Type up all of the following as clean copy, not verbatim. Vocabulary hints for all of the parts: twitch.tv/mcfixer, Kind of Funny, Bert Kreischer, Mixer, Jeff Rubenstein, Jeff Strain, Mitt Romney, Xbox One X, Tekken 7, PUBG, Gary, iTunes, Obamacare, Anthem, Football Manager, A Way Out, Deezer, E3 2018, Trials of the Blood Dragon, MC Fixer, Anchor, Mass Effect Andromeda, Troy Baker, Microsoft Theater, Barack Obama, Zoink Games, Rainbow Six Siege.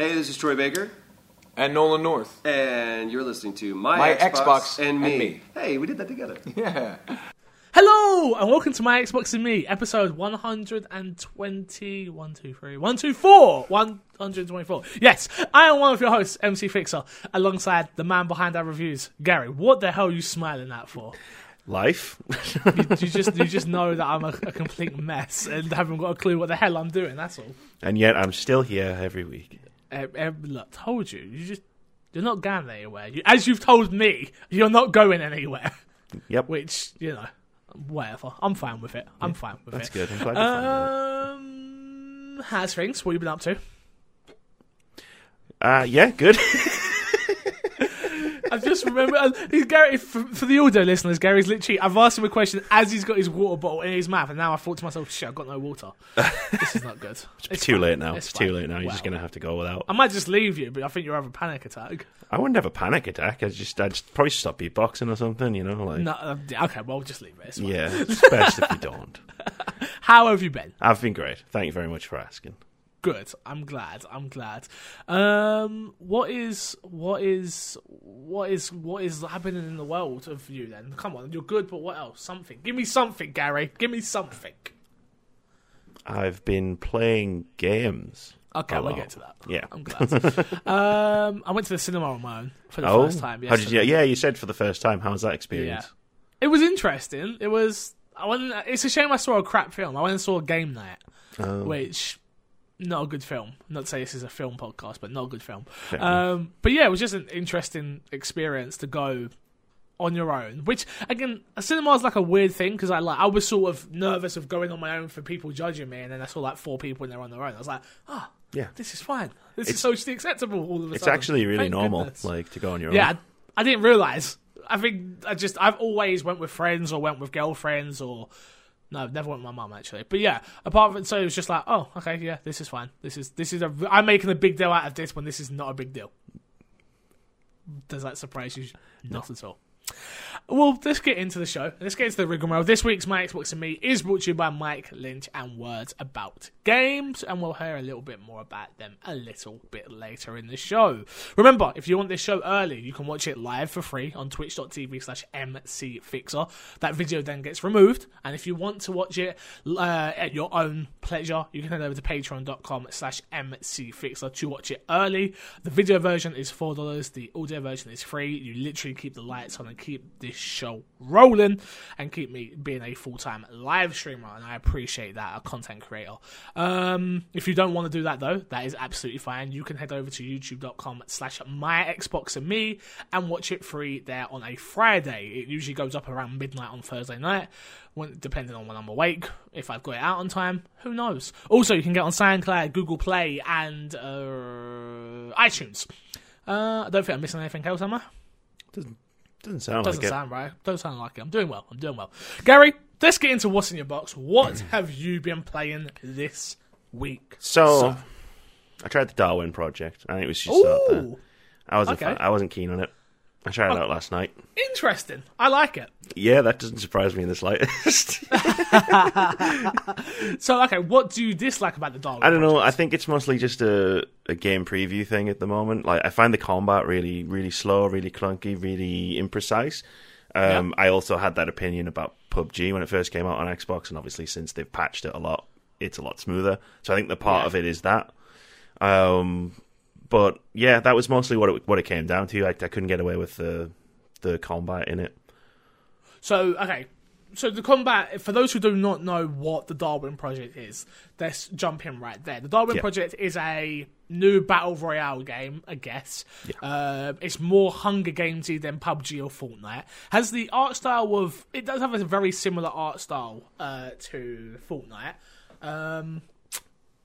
Hey, this is Troy Baker. And Nolan North. And you're listening to My Xbox and Me. Hey, we did that together. Yeah. Hello, and welcome to My Xbox and Me, episode 124. Yes, I am one of your hosts, MC Fixer, alongside the man behind our reviews, Gary. What the hell are you smiling at for? Life. you just know that I'm a complete mess and haven't got a clue what the hell I'm doing, that's all. And yet I'm still here every week. Look, told you. You're not going anywhere. As you've told me, you're not going anywhere. Yep. Which, you know, whatever. I'm fine with it. That's good. I'm glad you're fine with it. How's things? What have you been up to? Yeah, good. I just remember, Gary, for the audio listeners, Gary's literally, I've asked him a question as he's got his water bottle in his mouth, and now I thought to myself, shit, I've got no water. This is not good. It's too late now. You're just going to have to go without. I might just leave you, but I think you'll have a panic attack. I wouldn't have a panic attack. I'd probably stop beatboxing or something, you know? Like. No, okay, well, just leave it. It's fine. Yeah, it's best if you don't. How have you been? I've been great. Thank you very much for asking. Good. I'm glad. What is happening in the world of you then? Come on, you're good, but what else? Something. Give me something, Gary. Give me something. I've been playing games. Okay, we'll get to that. Yeah. I'm glad. I went to the cinema on my own for the first time yesterday. How did you? Yeah, you said for the first time. How was that experience? Yeah. It was interesting. It's a shame I saw a crap film. I went and saw Game Night, which... Not a good film. Not to say this is a film podcast, but not a good film. But yeah, it was just an interesting experience to go on your own. Which, again, a cinema is like a weird thing because I was sort of nervous of going on my own for people judging me, and then I saw like four people and they're on their own. I was like, yeah, this is fine. This is socially acceptable all of a sudden. It's actually really normal, like, to go on your own. Yeah, I didn't realise. I think I've always went with friends or went with girlfriends or... No, never went with my mum, actually. But yeah, apart from... So it was just like, oh, okay, yeah, this is fine. This is I'm making a big deal out of this when this is not a big deal. Does that surprise you? No. Not at all. Well, let's get into the show. Let's get into the rigmarole. This week's My Xbox and Me is brought to you by Mike Lynch and Words About Games, and we'll hear a little bit more about them a little bit later in the show. Remember, if you want this show early, you can watch it live for free on twitch.tv/mcfixer. That video then gets removed, and if you want to watch it at your own pleasure, you can head over to patreon.com/mcfixer to watch it early. The video version is $4, the audio version is free. You literally keep the lights on and keep this show rolling and keep me being a full-time live streamer, and I appreciate that, a content creator. If you don't want to do that though, that is absolutely fine. You can head over to youtube.com/myxboxandme and watch it free there on a Friday. It usually goes up around midnight on Thursday night, depending on when I'm awake. If I've got it out on time, who knows. Also, you can get on SoundCloud, Google Play and iTunes. I don't think I'm missing anything else, am I? Doesn't sound right. Don't sound like it. I'm doing well. Gary, let's get into what's in your box. What have you been playing this week? So, I tried the Darwin Project. I think we should start there. I wasn't keen on it. I tried it out last night. Interesting. I like it. Yeah, that doesn't surprise me in the slightest. So, okay, what do you dislike about the Darwin Project? I don't know. I think it's mostly just a game preview thing at the moment. Like, I find the combat really, really slow, really clunky, really imprecise. I also had that opinion about PUBG when it first came out on Xbox, and obviously since they've patched it a lot, it's a lot smoother. So I think the part of it is that. But yeah, that was mostly what it came down to. I couldn't get away with the combat in it. So the combat, for those who do not know what the Darwin Project is, let's jump in right there. The Darwin Project is a new battle royale game, I guess. Yeah. It's more Hunger Gamesy than PUBG or Fortnite. It does have a very similar art style to Fortnite.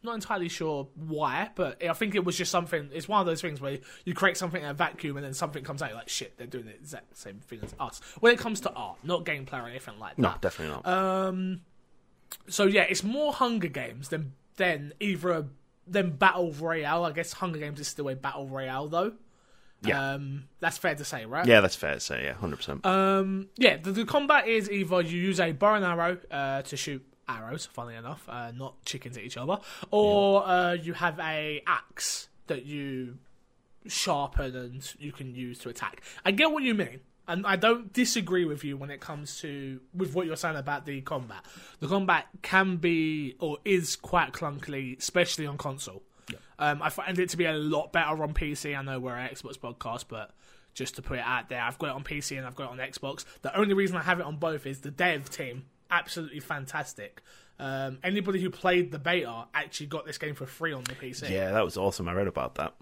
Not entirely sure why, but I think it was just something. It's one of those things where you create something in a vacuum and then something comes out, you're like, shit, they're doing the exact same thing as us when it comes to art, not gameplay or anything like that. No, definitely not. So yeah, it's more Hunger Games than battle royale. I guess Hunger Games is still a battle royale though. Yeah. That's fair to say, right? Yeah, that's fair to say. Yeah, 100%. Yeah, the combat is either you use a bow and arrow to shoot arrows, funnily enough, not chickens at each other, or you have a axe that you sharpen and you can use to attack. I get what you mean, and I don't disagree with you when it comes to with what you're saying about the combat. The combat can be or is quite clunky, especially on console. Yep. I find it to be a lot better on PC. I know we're an Xbox podcast, but just to put it out there, I've got it on PC and I've got it on Xbox. The only reason I have it on both is the dev team, absolutely fantastic. Anybody who played the beta actually got this game for free on the PC. Yeah, that was awesome. I read about that.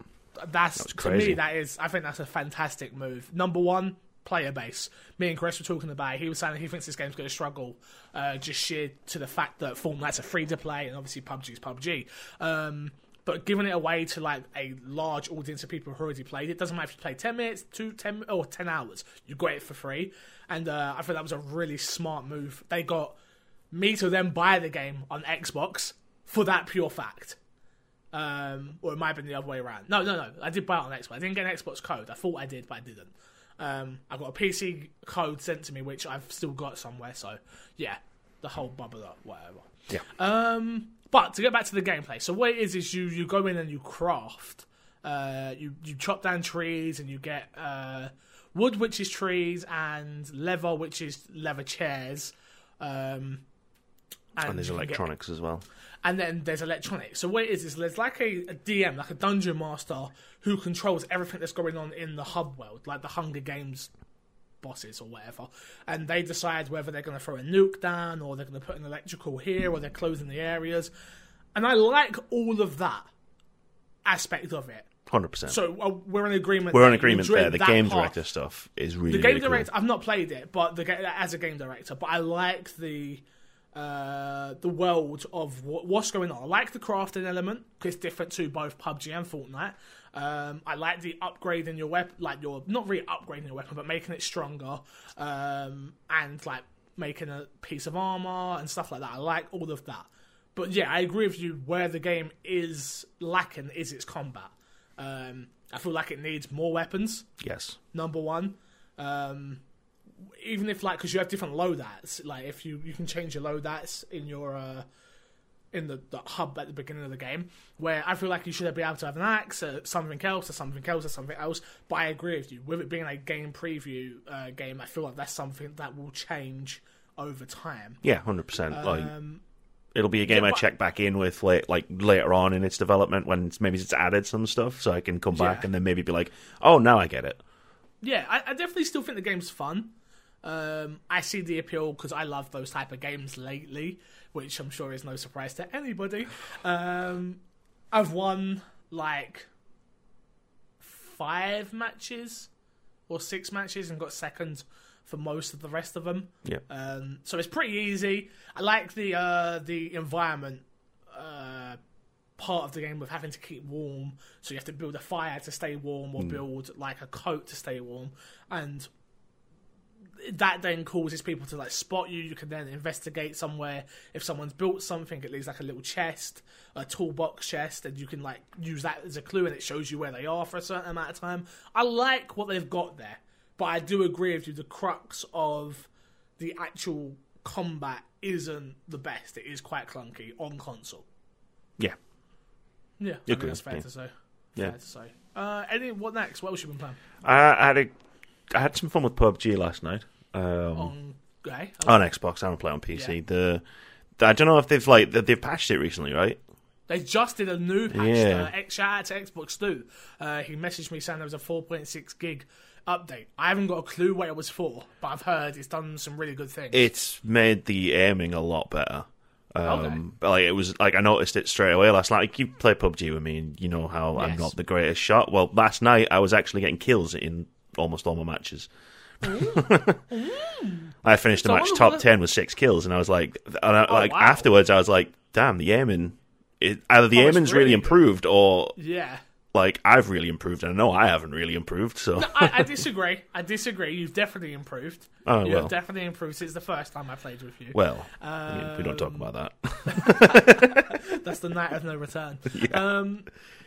That's crazy. To me, that is, I think that's a fantastic move. Number one, player base. Me and Chris were talking about it. He was saying that he thinks this game's going to struggle just sheer to the fact that Fortnite's a free-to-play and obviously PUBG's PUBG. But giving it away to like a large audience of people who already played it, doesn't matter if you play 10 minutes, 10 or 10 hours, you got it for free. And I think that was a really smart move. They got me to then buy the game on Xbox for that pure fact. Or it might have been the other way around. No. I did buy it on Xbox. I didn't get an Xbox code. I thought I did, but I didn't. I got a PC code sent to me, which I've still got somewhere. So, yeah, the whole bubble up, whatever. Yeah. But to get back to the gameplay. So what it is you go in and you craft. You chop down trees and you get wood, which is trees, and leather, which is leather chairs. And there's electronics as well. And then there's electronics. So what it is there's like a DM, like a dungeon master, who controls everything that's going on in the hub world, like the Hunger Games bosses or whatever. And they decide whether they're going to throw a nuke down, or they're going to put an electrical here, or they're closing the areas. And I like all of that aspect of it. 100%. So we're in agreement. We're in agreement there. The game director stuff is really cool. The game director, I've not played it, but as a game director, but I like the world of what's going on. I like the crafting element because it's different to both PUBG and Fortnite. I like the upgrading your weapon, like you're not really upgrading your weapon, but making it stronger and like making a piece of armor and stuff like that. I like all of that. But yeah, I agree with you. Where the game is lacking is its combat. I feel like it needs more weapons. Yes. Number one. Even if, like, because you have different loadouts, like, if you can change your loadouts in your in the hub at the beginning of the game, where I feel like you should be able to have an axe or something else or something else or something else. But I agree with you, with it being a game preview game, I feel like that's something that will change over time. Yeah, 100%. It'll be a game I check back in with later on in its development when maybe it's added some stuff, so I can come back and then maybe be like, oh, now I get it. Yeah, I definitely still think the game's fun. I see the appeal because I love those type of games lately, which I'm sure is no surprise to anybody. I've won like 5 matches or 6 matches and got second for most of the rest of them. Yeah. So it's pretty easy. I like the environment part of the game with having to keep warm, so you have to build a fire to stay warm or build like a coat to stay warm, and that then causes people to like spot you. You can then investigate somewhere. If someone's built something, it leaves like a little chest, a toolbox chest, and you can like use that as a clue, and it shows you where they are for a certain amount of time. I like what they've got there, but I do agree with you, the crux of the actual combat isn't the best. It is quite clunky on console. Yeah, I mean, that's fair to say. Yeah. Fair to say. What next? What else have you been playing? I had some fun with PUBG last night. On Xbox. I don't play on PC. Yeah. I don't know if they've patched it recently, right? They just did a new patch. Yeah. Shout out to Xbox Stu. He messaged me saying there was a 4.6 gig update. I haven't got a clue what it was for, but I've heard it's done some really good things. It's made the aiming a lot better. But like, it was like I noticed it straight away last night. Like, you play PUBG with me, and you know how I'm not the greatest shot. Well, last night I was actually getting kills in almost all my matches. I finished a match top 10 with 6 kills, and I was like, afterwards I was like, damn, the aiming is either the aiming's really improved, or like I've really improved. And I know I haven't really improved. So no, I disagree. You've definitely improved. You've definitely improved since the first time I played with you. Well, I mean, we don't talk about that. That's the night of no return.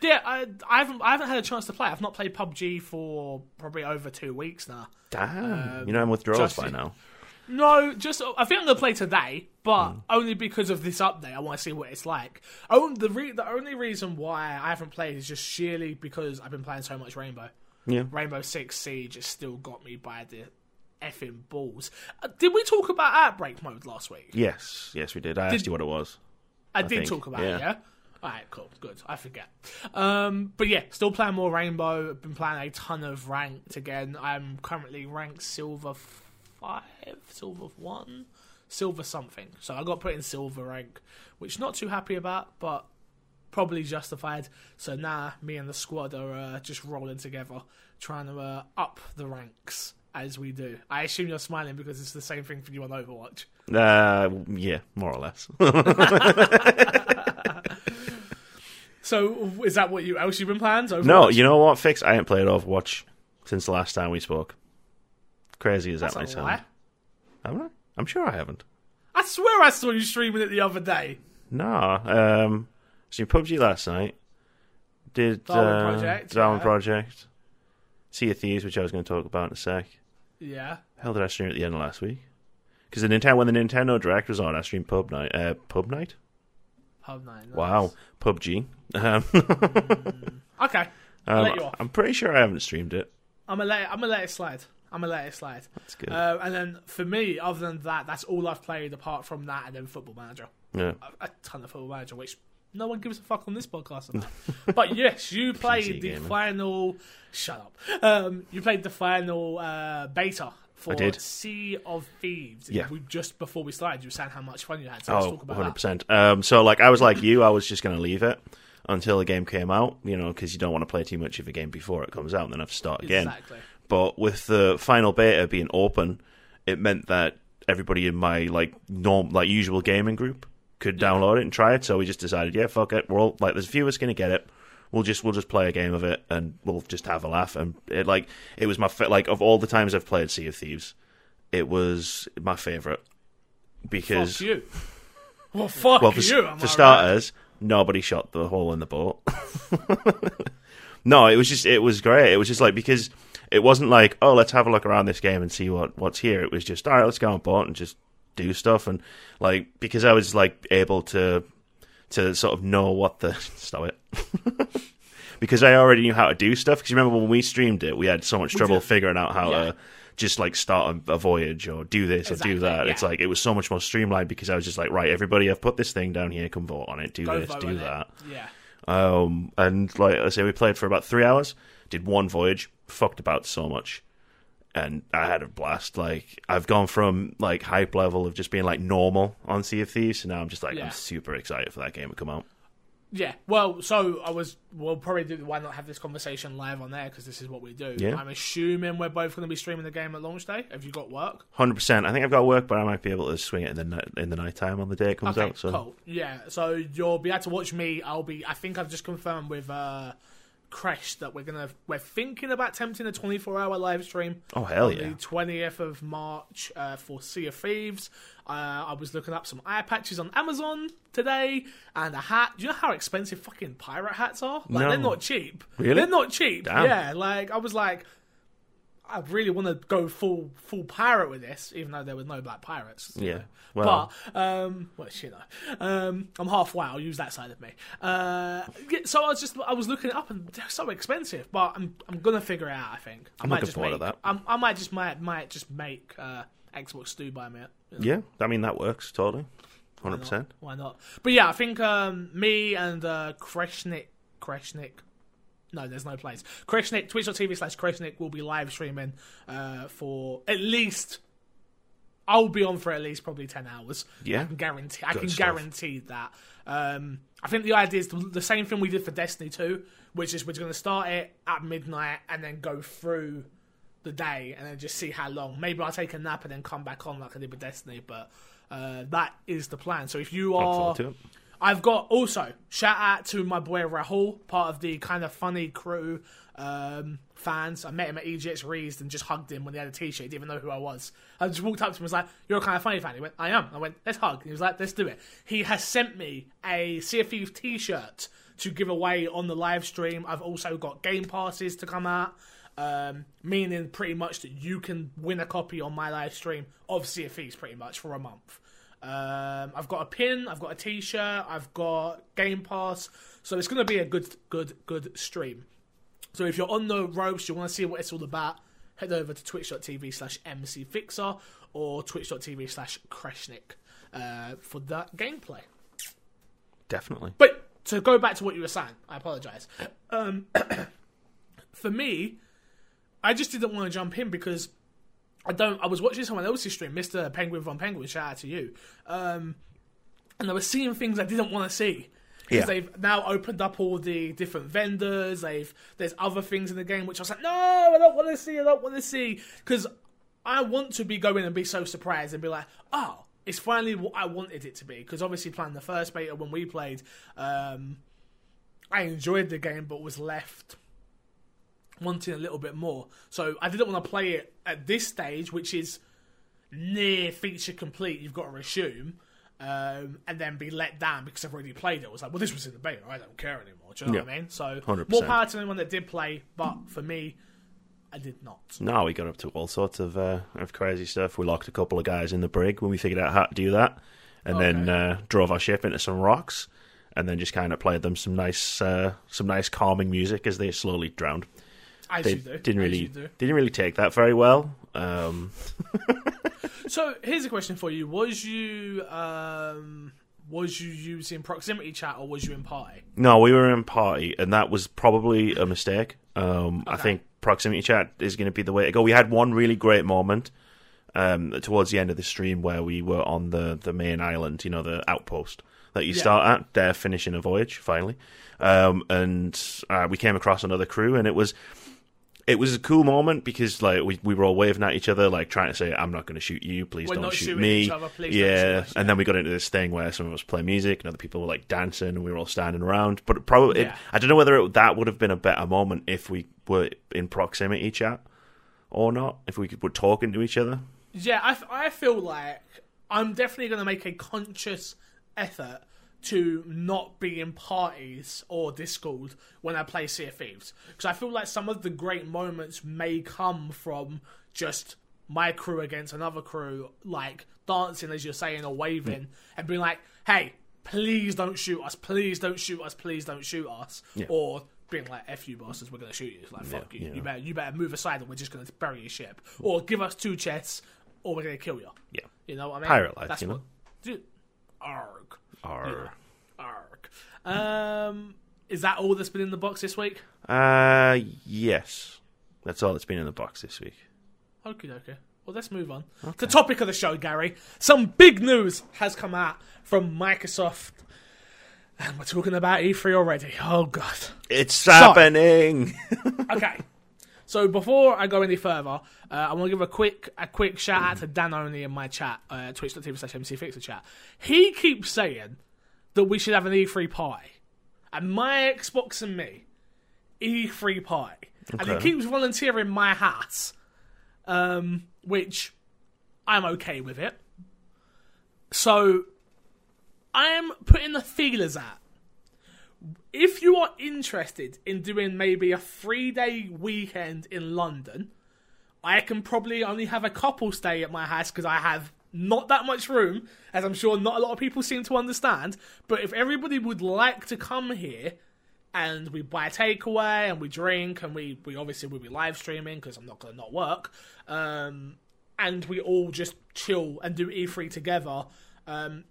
Yeah, I haven't had a chance to play. I've not played PUBG for probably over 2 weeks now. Damn, I'm withdrawals by now. No, just I think I'm gonna play today, but only because of this update. I want to see what it's like. The only reason why I haven't played is just sheerly because I've been playing so much Rainbow. Yeah, Rainbow Six Siege has still got me by the effing balls. Did we talk about Outbreak mode last week? Yes, we did. I asked you what it was. I did talk about it. Yeah. All right, cool, good. I forget. But yeah, still playing more Rainbow. Been playing a ton of ranked again. I'm currently ranked silver 5, silver 1, silver something. So I got put in silver rank, which not too happy about, but probably justified. So now me and the squad are just rolling together, trying to up the ranks as we do. I assume you're smiling because it's the same thing for you on Overwatch. Yeah, more or less. So, is that what you've been playing? Overwatch? No, you know what, Fix? I ain't played Overwatch since the last time we spoke. Crazy as that may sound. Haven't I? I'm sure I haven't. I swear I saw you streaming it the other day. Nah. So, PUBG last night. Did Darwin Project. Sea of Thieves, which I was going to talk about in a sec. Yeah. Hell, did I stream at the end of last week? Because when the Nintendo Direct was on, I streamed Pub Night? Pub Night. Nice. Wow. PUBG. Okay. I'll let you off. I'm pretty sure I haven't streamed it. I'm going to let it slide. That's good. And then for me, other than that, that's all I've played apart from that and then Football Manager. Yeah. A ton of Football Manager, which no one gives a fuck on this podcast about. But yes, you played the final... Shut up. You played the final beta for Sea of Thieves. Yeah. Just before we started, you were saying how much fun you had, so let's talk about 100%. That. So, I was like you, I was just going to leave it until the game came out, because you don't want to play too much of a game before it comes out, and then have to start again. Exactly. But with the final beta being open, it meant that everybody in my usual gaming group could download it and try it. So we just decided, fuck it, we're all there's a few of us going to get it. We'll just play a game of it and we'll just have a laugh. And it was my of all the times I've played Sea of Thieves, it was my favorite because fuck you. Well, fuck well, for, you. For starters, right? Nobody shot the hole in the boat. No, it was great. It was just because it wasn't let's have a look around this game and see what's here. It was just all right, let's go on board and just do stuff. And because I was able to sort of know what the... Stop it. Because I already knew how to do stuff. Because you remember when we streamed it, we had so much trouble figuring out how to just, start a voyage or do this or do that. Yeah. It's it was so much more streamlined because I was just right, everybody, I've put this thing down here, come vote on it, do this, do that. Yeah. And I say, we played for about 3 hours, did one voyage, fucked about so much. And I had a blast. I've gone from hype level of just being normal on Sea of Thieves, and now I'm just I'm super excited for that game to come out. Yeah, well, so we'll probably why not have this conversation live on there, because this is what we do. Yeah. I'm assuming we're both going to be streaming the game at launch day. Have you got work? 100%. I think I've got work, but I might be able to swing it in the night time on the day it comes out. So cool. Yeah, so you'll be able to watch me. I think I've just confirmed with... Crash that we're thinking about attempting a 24-hour live stream. Oh hell yeah! The 20th of March for Sea of Thieves. I was looking up some eye patches on Amazon today and a hat. Do you know how expensive fucking pirate hats are? No. They're not cheap. Really? They're not cheap. Damn. Yeah. I was I really want to go full pirate with this, even though there were no black pirates. Yeah. Well. But, I'm half white. I'll use that side of me. So I was looking it up and they're so expensive, but I'm going to figure it out, I think. I'm looking forward to that. I might just make Xbox do buy me it. Yeah. I mean, that works totally. 100%. Why not? But yeah, I think me and Kreshnik. No, there's no place. Kreshnik, twitch.tv/Kreshnik will be live streaming for at least... I'll be on for at least probably 10 hours. Yeah. I can guarantee that. I think the idea is the same thing we did for Destiny 2, which is we're going to start it at midnight and then go through the day and then just see how long. Maybe I'll take a nap and then come back on like I did with Destiny, but that is the plan. So if you are... I've got also shout out to my boy Rahul, part of the Kind of Funny crew fans. I met him at EGX Rees and just hugged him when he had a t-shirt. He didn't even know who I was. I just walked up to him and was like, "You're a Kind of Funny fan." He went, "I am." I went, "Let's hug." And he was like, "Let's do it." He has sent me a Sea of Thieves t-shirt to give away on the live stream. I've also got Game Passes to come out, meaning pretty much that you can win a copy on my live stream of Sea of Thieves pretty much for a month. I've got a pin, I've got a t-shirt, I've got Game Pass, so it's going to be a good stream. So if you're on the ropes, you want to see what it's all about, head over to twitch.tv/mcfixer or twitch.tv/kreshnik for that gameplay. Definitely. But to go back to what you were saying, I apologise. For me, I just didn't want to jump in because I was watching someone else's stream, Mr. Penguin Von Penguin, shout out to you. And I was seeing things I didn't want to see. Because they've now opened up all the different vendors. There's other things in the game which I was like, no, I don't want to see, I don't want to see. Because I want to be going and be so surprised and be like, oh, it's finally what I wanted it to be. Because obviously playing the first beta when we played, I enjoyed the game but was left wanting a little bit more. So I didn't want to play it at this stage, which is near feature complete, you've got to assume. And then be let down because I've already played it. I was like, well, this was in the beta. I don't care anymore. Do you know what I mean? So 100%. More power to anyone that did play, but for me, I did not. No, we got up to all sorts of crazy stuff. We locked a couple of guys in the brig when we figured out how to do that, and then drove our ship into some rocks, and then just kind of played them some nice calming music as they slowly drowned. Didn't really take that very well. So here's a question for you: was you using proximity chat or was you in party? No, we were in party, and that was probably a mistake. Okay. I think proximity chat is going to be the way to go. We had one really great moment towards the end of the stream where we were on the main island, you know, the outpost that you start at. They're finishing a voyage finally, and we came across another crew, and it was a cool moment because like we were all waving at each other, like trying to say, "I'm not going to shoot you, please don't shoot me." Each other, and then we got into this thing where some of us play music and other people were like dancing, and we were all standing around. But I don't know whether that would have been a better moment if we were in proximity chat or not, if we were talking to each other. Yeah, I feel like I'm definitely going to make a conscious effort to not be in parties or Discord when I play Sea of Thieves. Because I feel like some of the great moments may come from just my crew against another crew, like dancing, as you're saying, or waving, and being like, hey, please don't shoot us, please don't shoot us, please don't shoot us. Yeah. Or being like, F you bastards, we're going to shoot you. It's like, fuck you, you better move aside and we're just going to bury your ship. Or give us 2 chests or we're going to kill you. Yeah. You know what I mean? Pirate life, you know? Dude, arg. Is that all that's been in the box this week? Yes. That's all that's been in the box this week. Okie dokie. Well, let's move on. Okay. The topic of the show, Gary. Some big news has come out from Microsoft. And we're talking about E3 already. Oh, God. It's happening! Okay. So before I go any further, I want to give a quick shout out to Dan Only in my chat, twitch.tv/mcfixer chat. He keeps saying that we should have an E3 party. And my Xbox and me, E3 party. Okay. And he keeps volunteering my hat, which I'm okay with it. So I'm putting the feelers out. If you are interested in doing maybe a 3-day weekend in London, I can probably only have a couple stay at my house because I have not that much room, as I'm sure not a lot of people seem to understand. But if everybody would like to come here and we buy takeaway and we drink and we obviously will be live streaming because I'm not going to not work, and we all just chill and do E3 together,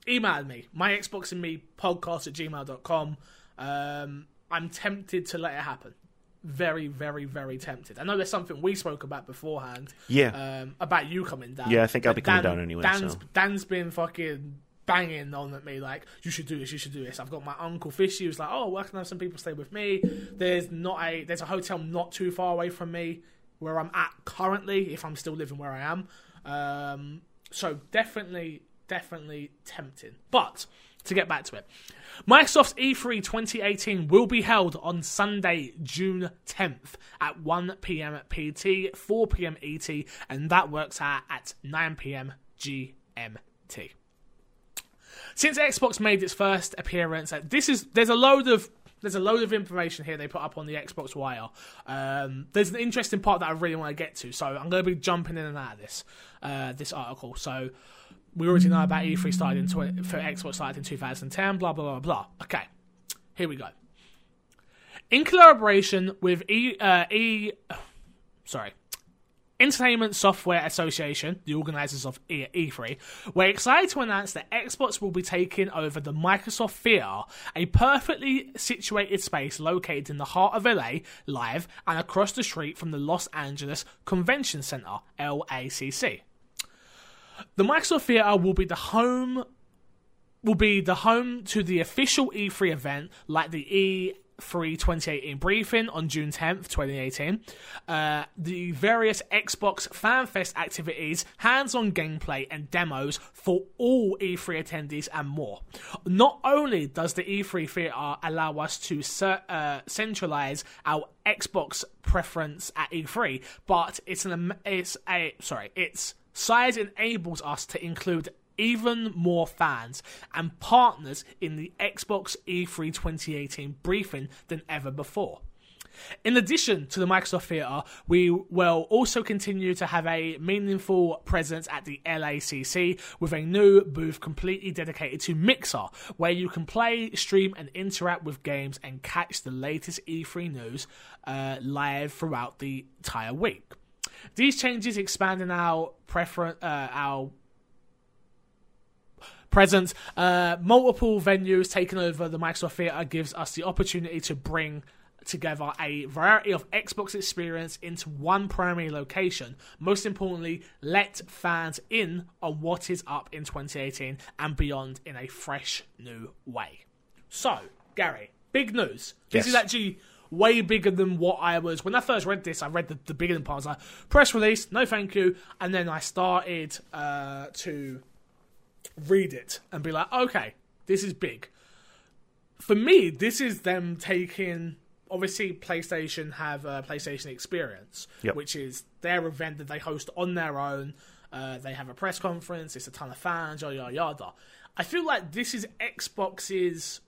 email me, myxboxandmepodcast@gmail.com. I'm tempted to let it happen. Very, very, very tempted. I know there's something we spoke about beforehand. Yeah. About you coming down. Yeah, I think I'll be coming down anyway. Dan's been fucking banging on at me like, you should do this, you should do this. I've got my Uncle Fishy who's like, oh, why can I have some people stay with me? There's a hotel not too far away from me where I'm at currently, if I'm still living where I am. So definitely tempting. But to get back to it, Microsoft's E3 2018 will be held on Sunday, June 10th at 1 p.m. PT, 4 p.m. ET, and that works out at 9 p.m. GMT. Since Xbox made its first appearance, there's a load of there's a load of information here they put up on the Xbox Wire. There's an interesting part that I really want to get to, so I'm going to be jumping in and out of this this article. So we already know about E3 started in for Xbox started in 2010, blah, blah, blah, blah. Okay, here we go. In collaboration with Entertainment Software Association, the organisers of E3, we're excited to announce that Xbox will be taking over the Microsoft Theater, a perfectly situated space located in the heart of LA, live and across the street from the Los Angeles Convention Center, LACC. The Microsoft Theater will be the home to the official E3 event, like the E3 2018 briefing on June 10th, 2018, the various Xbox FanFest activities, hands-on gameplay and demos for all E3 attendees and more. Not only does the E3 Theater allow us to centralize our Xbox preference at E3, but its size enables us to include even more fans and partners in the Xbox E3 2018 briefing than ever before. In addition to the Microsoft Theater, we will also continue to have a meaningful presence at the LACC with a new booth completely dedicated to Mixer, where you can play, stream, and interact with games and catch the latest E3 news live throughout the entire week. These changes expanding our presence, multiple venues taking over the Microsoft Theater gives us the opportunity to bring together a variety of Xbox experience into one primary location. Most importantly, let fans in on what is up in 2018 and beyond in a fresh new way. So, Gary, big news. This is actually way bigger than what I was. When I first read this, I read the bigger than part. I was like, press release, no thank you. And then I started to read it and be like, okay, this is big. For me, this is them taking, obviously PlayStation have a PlayStation Experience, which is their event that they host on their own. They have a press conference, it's a ton of fans, yada, yada, yada. I feel like this is Xbox's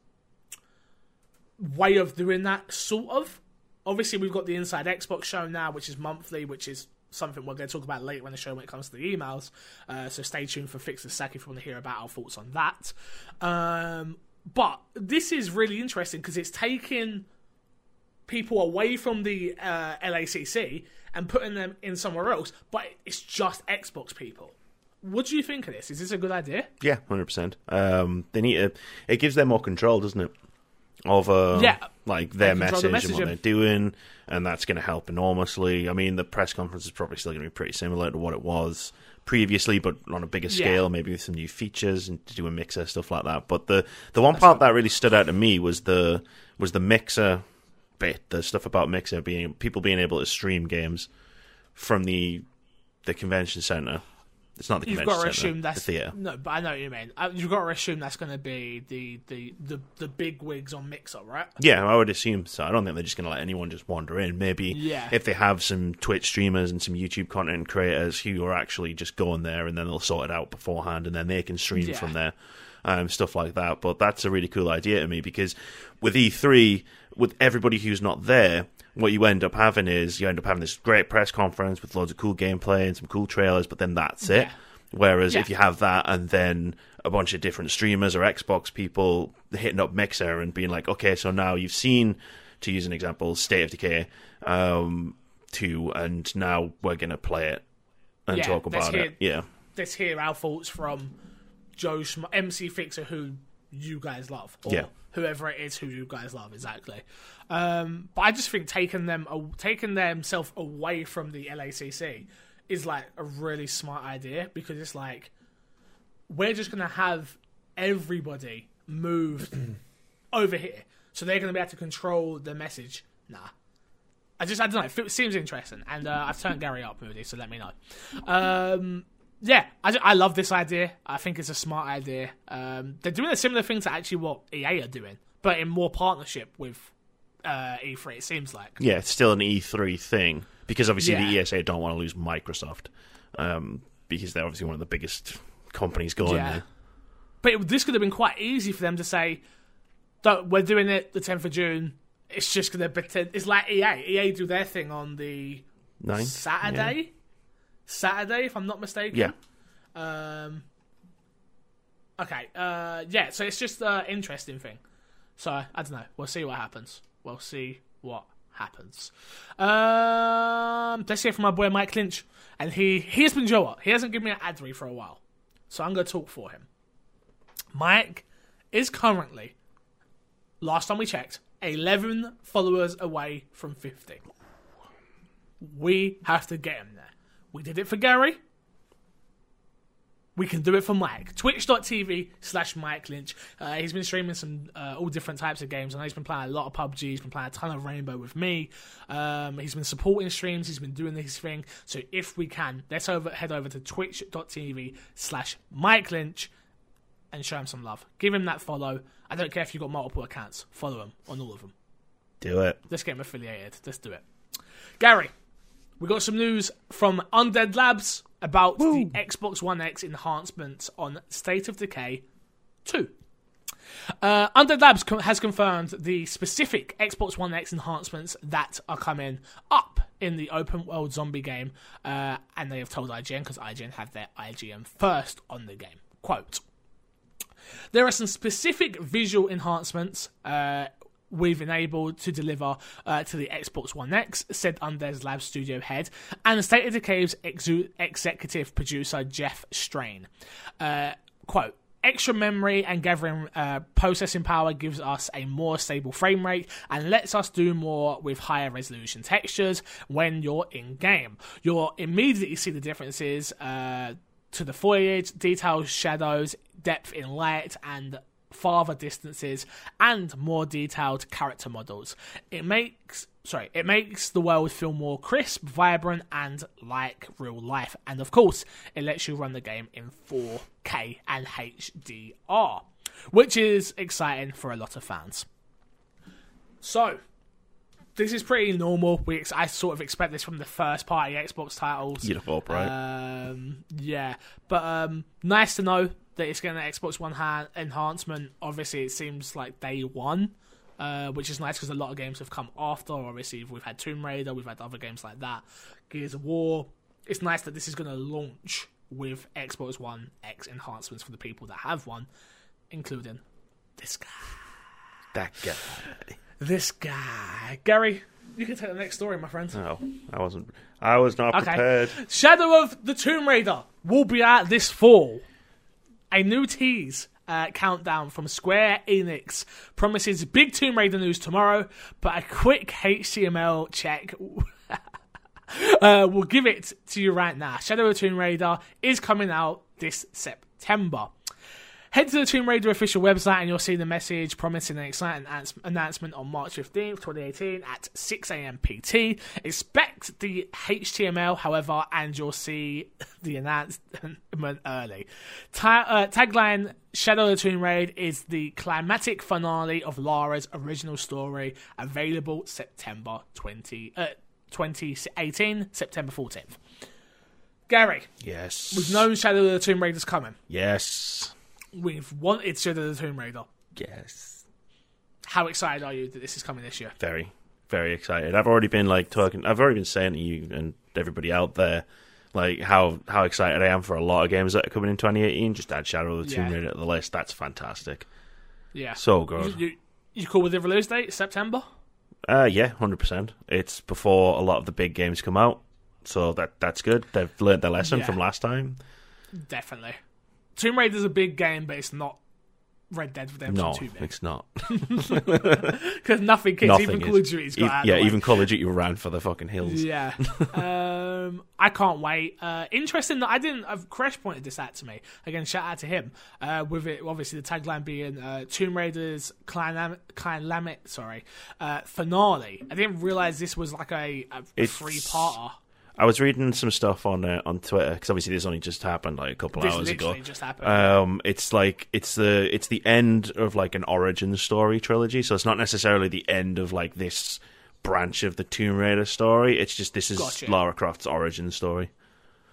way of doing that, sort of. Obviously, we've got the Inside Xbox show now, which is monthly, which is something we're going to talk about later in the show when it comes to the emails, so stay tuned for Fix and Sack if you want to hear about our thoughts on that. But this is really interesting because it's taking people away from the LACC and putting them in somewhere else, but it's just Xbox people. What do you think of this? Is this a good idea? Yeah, 100%. They need to, it gives them more control, doesn't it, over like their message and what they're doing, and that's going to help enormously. I mean, the press conference is probably still going to be pretty similar to what it was previously, but on a bigger scale, maybe with some new features and to do a mixer, stuff like that. But the one part that really stood out to me was the mixer bit, the stuff about mixer being people being able to stream games from the convention center. It's not the convention center. You've got to assume that's the theater. No, but I know what you mean. You've got to assume that's going to be the big wigs on Mixer, right? Yeah, I would assume so. I don't think they're just going to let anyone just wander in. Maybe if they have some Twitch streamers and some YouTube content creators who are actually just going there, and then they'll sort it out beforehand, and then they can stream from there, stuff like that. But that's a really cool idea to me, because with E3, with everybody who's not there, what you end up having is you end up having this great press conference with loads of cool gameplay and some cool trailers, but then that's it. Whereas if you have that and then a bunch of different streamers or Xbox people hitting up Mixer and being like, okay, so now you've seen, to use an example, State of Decay 2, and now we're going to play it and talk about it. Yeah, let's hear our thoughts from MC Fixer, who you guys love, or whoever it is who you guys love, exactly. But I just think taking themselves away from the LACC is like a really smart idea, because it's like we're just going to have everybody moved over here, so they're going to be able to control the message. I don't know, it seems interesting, and I've turned Gary up, Moody, so let me know. I love this idea. I think it's a smart idea. They're doing a similar thing to actually what EA are doing, but in more partnership with E3, it seems like. Yeah, it's still an EA thing, because obviously the ESA don't want to lose Microsoft, because they're obviously one of the biggest companies going there. But this could have been quite easy for them to say, that we're doing it the 10th of June. It's just going to... It's like EA. EA do their thing on the 9th, Saturday. Yeah. Saturday, if I'm not mistaken. Yeah. Okay. Yeah, so it's just an interesting thing. So, I don't know. We'll see what happens. We'll see what happens. Let's hear from my boy Mike Lynch. And he's been Joe up. He hasn't given me an ad read for a while. So I'm going to talk for him. Mike is currently, last time we checked, 11 followers away from 50. We have to get him there. We did it for Gary. We can do it for Mike. Twitch.tv/Mike Lynch. He's been streaming some all different types of games. I know he's been playing a lot of PUBG. He's been playing a ton of Rainbow with me. He's been supporting streams. He's been doing his thing. So if we can, let's head over to twitch.tv/Mike Lynch and show him some love. Give him that follow. I don't care if you've got multiple accounts. Follow him on all of them. Do it. Let's get him affiliated. Let's do it. Gary, we got some news from Undead Labs about the Xbox One X enhancements on State of Decay 2. Undead Labs has confirmed the specific Xbox One X enhancements that are coming up in the open-world zombie game, and they have told IGN, because IGN have their IGN first on the game. Quote, "There are some specific visual enhancements we've enabled to deliver to the Xbox One X," said Undead Labs studio head and State of Decay's executive producer Jeff Strain. Quote, "Extra memory and gathering processing power gives us a more stable frame rate and lets us do more with higher resolution textures when you're in game. You'll immediately see the differences to the foliage, details, shadows, depth in light, and farther distances, and more detailed character models. It makes the world feel more crisp, vibrant, and like real life. And of course, it lets you run the game in 4K and HDR, which is exciting for a lot of fans." So, this is pretty normal. I sort of expect this from the first-party Xbox titles. You'd have thought, right? Yeah, but nice to know that it's getting an Xbox One enhancement. Obviously, it seems like day one, which is nice because a lot of games have come after. Obviously, we've had Tomb Raider, we've had other games like that, Gears of War. It's nice that this is going to launch with Xbox One X enhancements for the people that have one, including this guy. That guy. This guy. Gary, you can take the next story, my friend. No, I was not prepared. Shadow of the Tomb Raider will be out this fall. A new tease countdown from Square Enix promises big Tomb Raider news tomorrow, but a quick HTML check will give it to you right now. Shadow of the Tomb Raider is coming out this September. Head to the Tomb Raider official website and you'll see the message promising an exciting announcement on March 15th, 2018 at 6 a.m. PT. Expect the HTML, however, and you'll see the announcement early. Tagline, Shadow of the Tomb Raider is the climactic finale of Lara's original story, available September 14th. Gary. Yes. We've known Shadow of the Tomb Raider's coming. Yes. We've wanted Shadow of the Tomb Raider. Yes. How excited are you that this is coming this year? Very, very excited. I've already been saying to you and everybody out there, like how excited I am for a lot of games that are coming in 2018. Just add Shadow of the Tomb Raider to the list. That's fantastic. Yeah. So good. You cool with the release date? September? Yeah, 100%. It's before a lot of the big games come out, so that's good. They've learned their lesson from last time. Definitely. Tomb Raider's a big game, but it's not Red Dead Redemption 2. No, it's not. Because nothing kicks. Even Call of Duty's got out. Yeah, even Call of Duty ran for the fucking hills. Yeah. I can't wait. Interesting that Crash pointed this out to me. Again, shout out to him. With it, obviously, the tagline being Tomb Raider's finale. I didn't realise this was like a three-parter. I was reading some stuff on Twitter because obviously this only just happened like a couple hours ago. Just happened. It's like it's the end of like an origin story trilogy, so it's not necessarily the end of like this branch of the Tomb Raider story. It's just this is Lara Croft's origin story.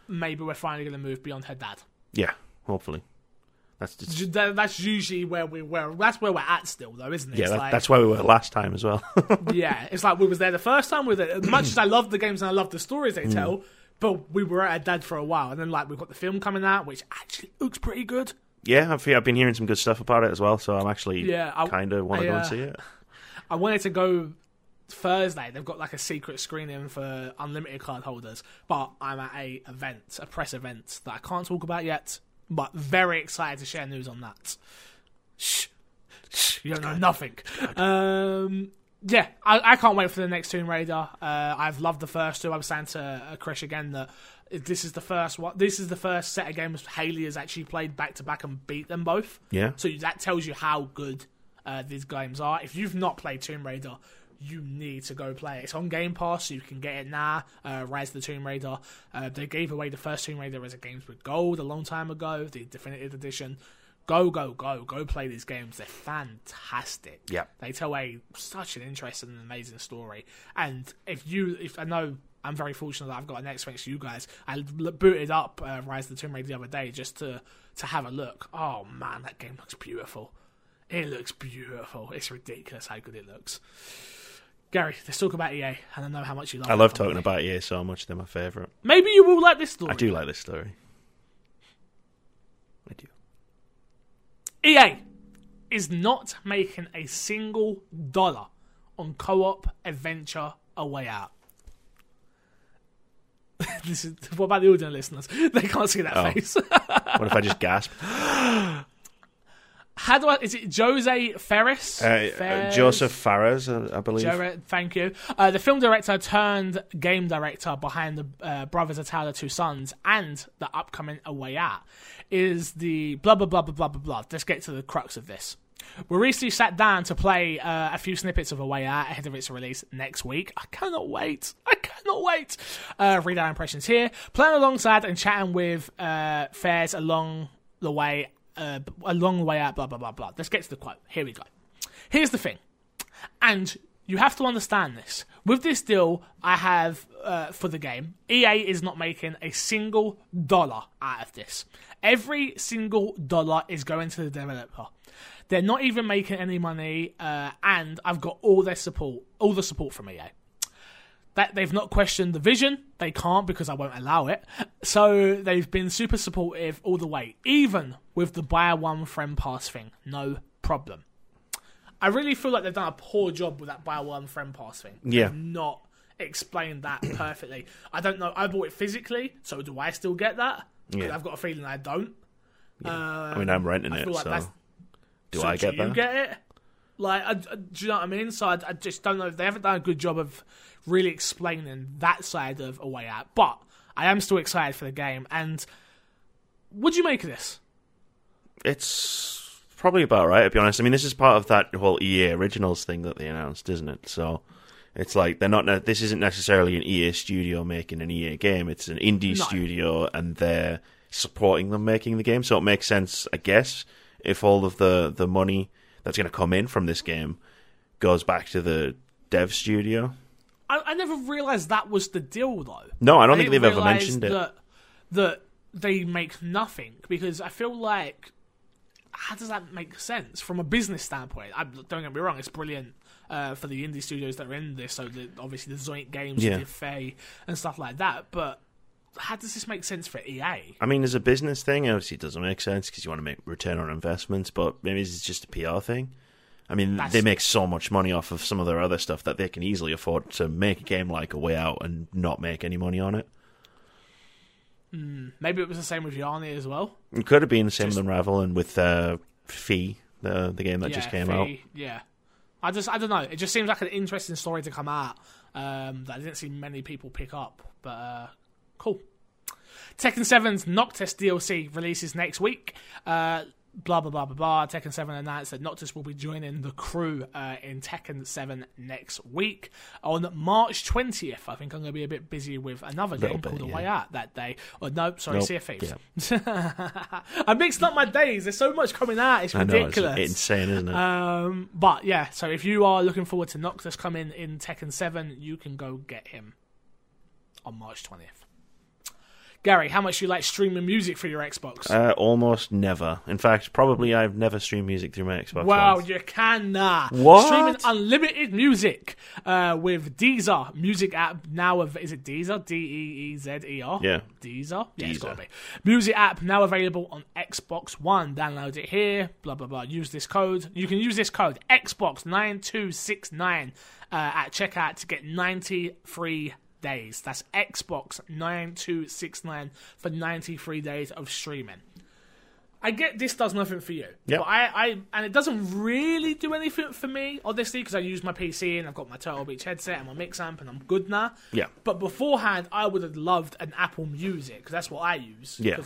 Maybe we're finally going to move beyond her dad. Yeah, hopefully. That's just... that's usually where we were. That's where we're at still, though, isn't it? Yeah, that's where we were last time as well. Yeah, it's like we was there the first time with it. As much as I love the games and I love the stories they tell, but we were at a dead for a while. And then like we've got the film coming out, which actually looks pretty good. Yeah, I've been hearing some good stuff about it as well, so I'm actually kind of want to go and see it. I wanted to go Thursday. They've got like a secret screening for unlimited card holders, but I'm at a press event that I can't talk about yet. But very excited to share news on that. Shh, shh, you don't know nothing. Yeah, I can't wait for the next Tomb Raider. I've loved the first two. I was saying to Krish again that this is the first one. This is the first set of games Haley has actually played back to back and beat them both. Yeah. So that tells you how good these games are. If you've not played Tomb Raider, you need to go play it. It's on Game Pass, so you can get it now. Rise of the Tomb Raider. They gave away the first Tomb Raider as a Games with Gold a long time ago, the Definitive Edition. Go play these games. They're fantastic. Yeah. They tell such an interesting and amazing story. And if I know I'm very fortunate that I've got an Xbox for you guys. I booted up Rise of the Tomb Raider the other day just to have a look. Oh man, that game looks beautiful. It looks beautiful. It's ridiculous how good it looks. Gary, let's talk about EA, and I know how much you love it. I love talking about EA so much. They're my favourite. Maybe you will like this story. I do like this story. I do. EA is not making a single dollar on co-op adventure A Way Out. What about the audio listeners? They can't see that face. What if I just gasp? Is it Jose Ferris? Joseph Fares, I believe. Thank you. The film director turned game director behind the Brothers A Tale of Two Sons and the upcoming A Way Out is the blah, blah, blah, blah, blah, blah, blah. Let's get to the crux of this. We recently sat down to play a few snippets of A Way Out ahead of its release next week. I cannot wait. Read our impressions here. Playing alongside and chatting with Fares along the way out, blah, blah, blah, blah. Let's get to the quote. Here we go. Here's the thing, and you have to understand this. With this deal I have for the game, EA is not making a single dollar out of this. Every single dollar is going to the developer. They're not even making any money, and I've got all the support from EA. That they've not questioned the vision. They can't, because I won't allow it. So they've been super supportive all the way, even with the buy one friend pass thing. No problem. I really feel like they've done a poor job with that buy one friend pass thing. Yeah. They've not explained that perfectly. I don't know. I bought it physically, so do I still get that? Because I've got a feeling I don't. Yeah. I mean, I'm renting it, so do I get that? You get it? Like, do you know what I mean? So I just don't know. They haven't done a good job of really explaining that side of A Way Out. But I am still excited for the game. And what do you make of this? It's probably about right, to be honest. I mean, this is part of that whole EA Originals thing that they announced, isn't it? So it's like they're not. This isn't necessarily an EA studio making an EA game. It's an indie studio, and they're supporting them making the game. So it makes sense, I guess, if all of the money that's going to come in from this game goes back to the dev studio. I never realised that was the deal, though. No, I don't think they've ever mentioned it. That they make nothing, because I feel like, how does that make sense from a business standpoint? Don't get me wrong, it's brilliant for the indie studios that are in this, so obviously the Zoink Games, the Fey, and stuff like that, but how does this make sense for EA? I mean, as a business thing, obviously it doesn't make sense because you want to make return on investments, but maybe it's just a PR thing. I mean, they make so much money off of some of their other stuff that they can easily afford to make a game like A Way Out and not make any money on it. Maybe it was the same with Yarny as well. It could have been the same with Unravel and with Fee, the game that just came out. Yeah, I don't know. It just seems like an interesting story to come out that I didn't see many people pick up, but... cool. Tekken 7's Noctis DLC releases next week. Blah, blah, blah, blah, blah. Tekken 7 announced that Noctis will be joining the crew in Tekken 7 next week. On March 20th, I think I'm going to be a bit busy with another game called A Way Out that day. Oh, no, sorry, Sea of Thieves. Yeah. I mixed up my days. There's so much coming out. It's ridiculous. I know, it's insane, isn't it? But yeah, so if you are looking forward to Noctis coming in Tekken 7, you can go get him on March 20th. Gary, how much do you like streaming music for your Xbox? Almost never. In fact, probably I've never streamed music through my Xbox. Wow, once. You can nah. What? Streaming unlimited music with Deezer music app now. Is it Deezer? D-E-E-Z-E-R? Yeah. Deezer? Yeah, it's got to be. Music app now available on Xbox One. Download it here. Blah, blah, blah. Use this code. You can use this code, Xbox9269, at checkout to get 90 free days. That's Xbox 9269 for 93 days of streaming. I get this does nothing for you. Yep. But and it doesn't really do anything for me, honestly, because I use my PC and I've got my Turtle Beach headset and my mix amp and I'm good now. Yeah. But beforehand, I would have loved an Apple Music, because that's what I use. Yeah.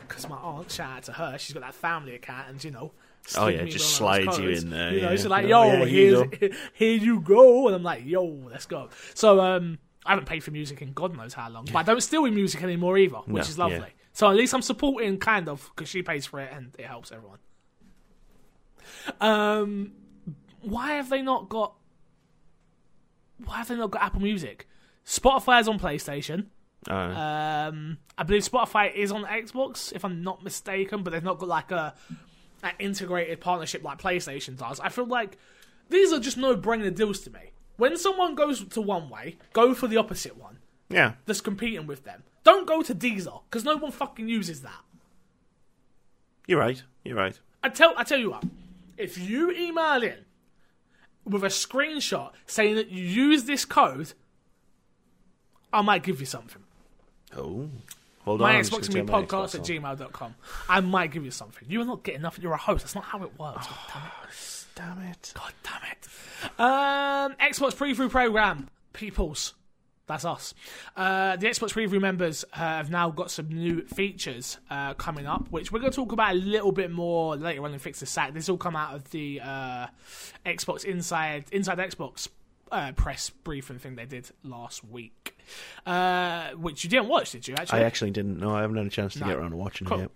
Because my aunt, shout out to her, she's got that family account and, you know, oh yeah, just slides you in there. You know, yeah. She's like, yo, yeah, here you go. And I'm like, yo, let's go. So, I haven't paid for music in God knows how long, but I don't steal with music anymore either, which is lovely. Yeah. So at least I'm supporting, kind of, because she pays for it and it helps everyone. Why have they not got Apple Music? Spotify is on PlayStation. I believe Spotify is on Xbox, if I'm not mistaken, but they've not got like an integrated partnership like PlayStation does. I feel like these are just no-brainer deals to me. When someone goes to one way, go for the opposite one. Yeah. That's competing with them. Don't go to Deezer, because no one fucking uses that. You're right. I tell you what, if you email in with a screenshot saying that you use this code, I might give you something. Oh. Hold on. My Xbox and Me podcast at gmail.com. I might give you something. You're not getting nothing. You're a host. That's not how it works. Oh, God damn it. Xbox Preview Program. Peoples. That's us. The Xbox Preview members have now got some new features coming up, which we're going to talk about a little bit more later on in Fix the Sack. This all come out of the Xbox Inside Xbox press briefing thing they did last week, which you didn't watch, did you? Actually, I actually didn't. No, I haven't had a chance to get around to watching it yet.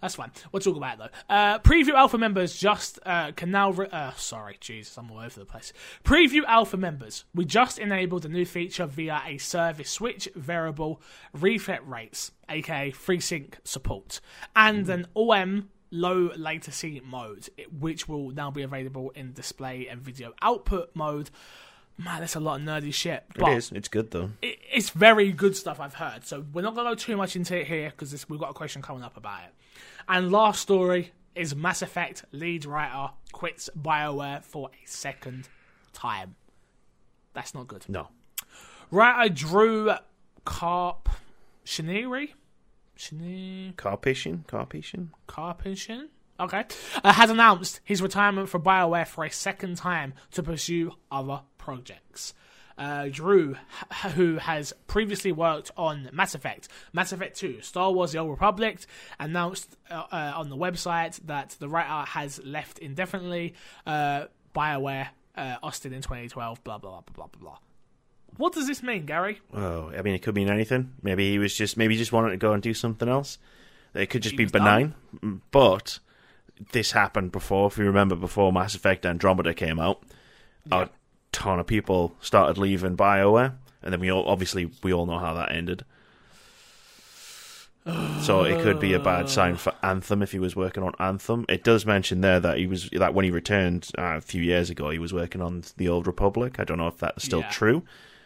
That's fine. We'll talk about it, though. Preview Alpha members just can now... sorry, Jesus, I'm all over the place. Preview Alpha members. We just enabled a new feature via a service switch variable reset rates, a.k.a. FreeSync support, and an OM low latency mode, which will now be available in display and video output mode. Man, that's a lot of nerdy shit. But it is. It's good, though. It's very good stuff, I've heard. So we're not going to go too much into it here, because we've got a question coming up about it. And last story is Mass Effect lead writer quits BioWare for a second time. That's not good. No. Writer Drew Karpyshyn? Okay. Has announced his retirement from BioWare for a second time to pursue other projects. Drew, who has previously worked on Mass Effect, Mass Effect 2, Star Wars The Old Republic, announced on the website that the writer has left indefinitely, BioWare, Austin in 2012, blah, blah, blah, blah, blah, blah. What does this mean, Gary? Oh, I mean, it could mean anything. Maybe he was just wanted to go and do something else. It could just be benign, but this happened before. If you remember, before Mass Effect Andromeda came out, a ton of people started leaving BioWare, and then we all know how that ended. So it could be a bad sign for Anthem if he was working on Anthem. It does mention there that that when he returned a few years ago, he was working on The Old Republic. I don't know if that's still true,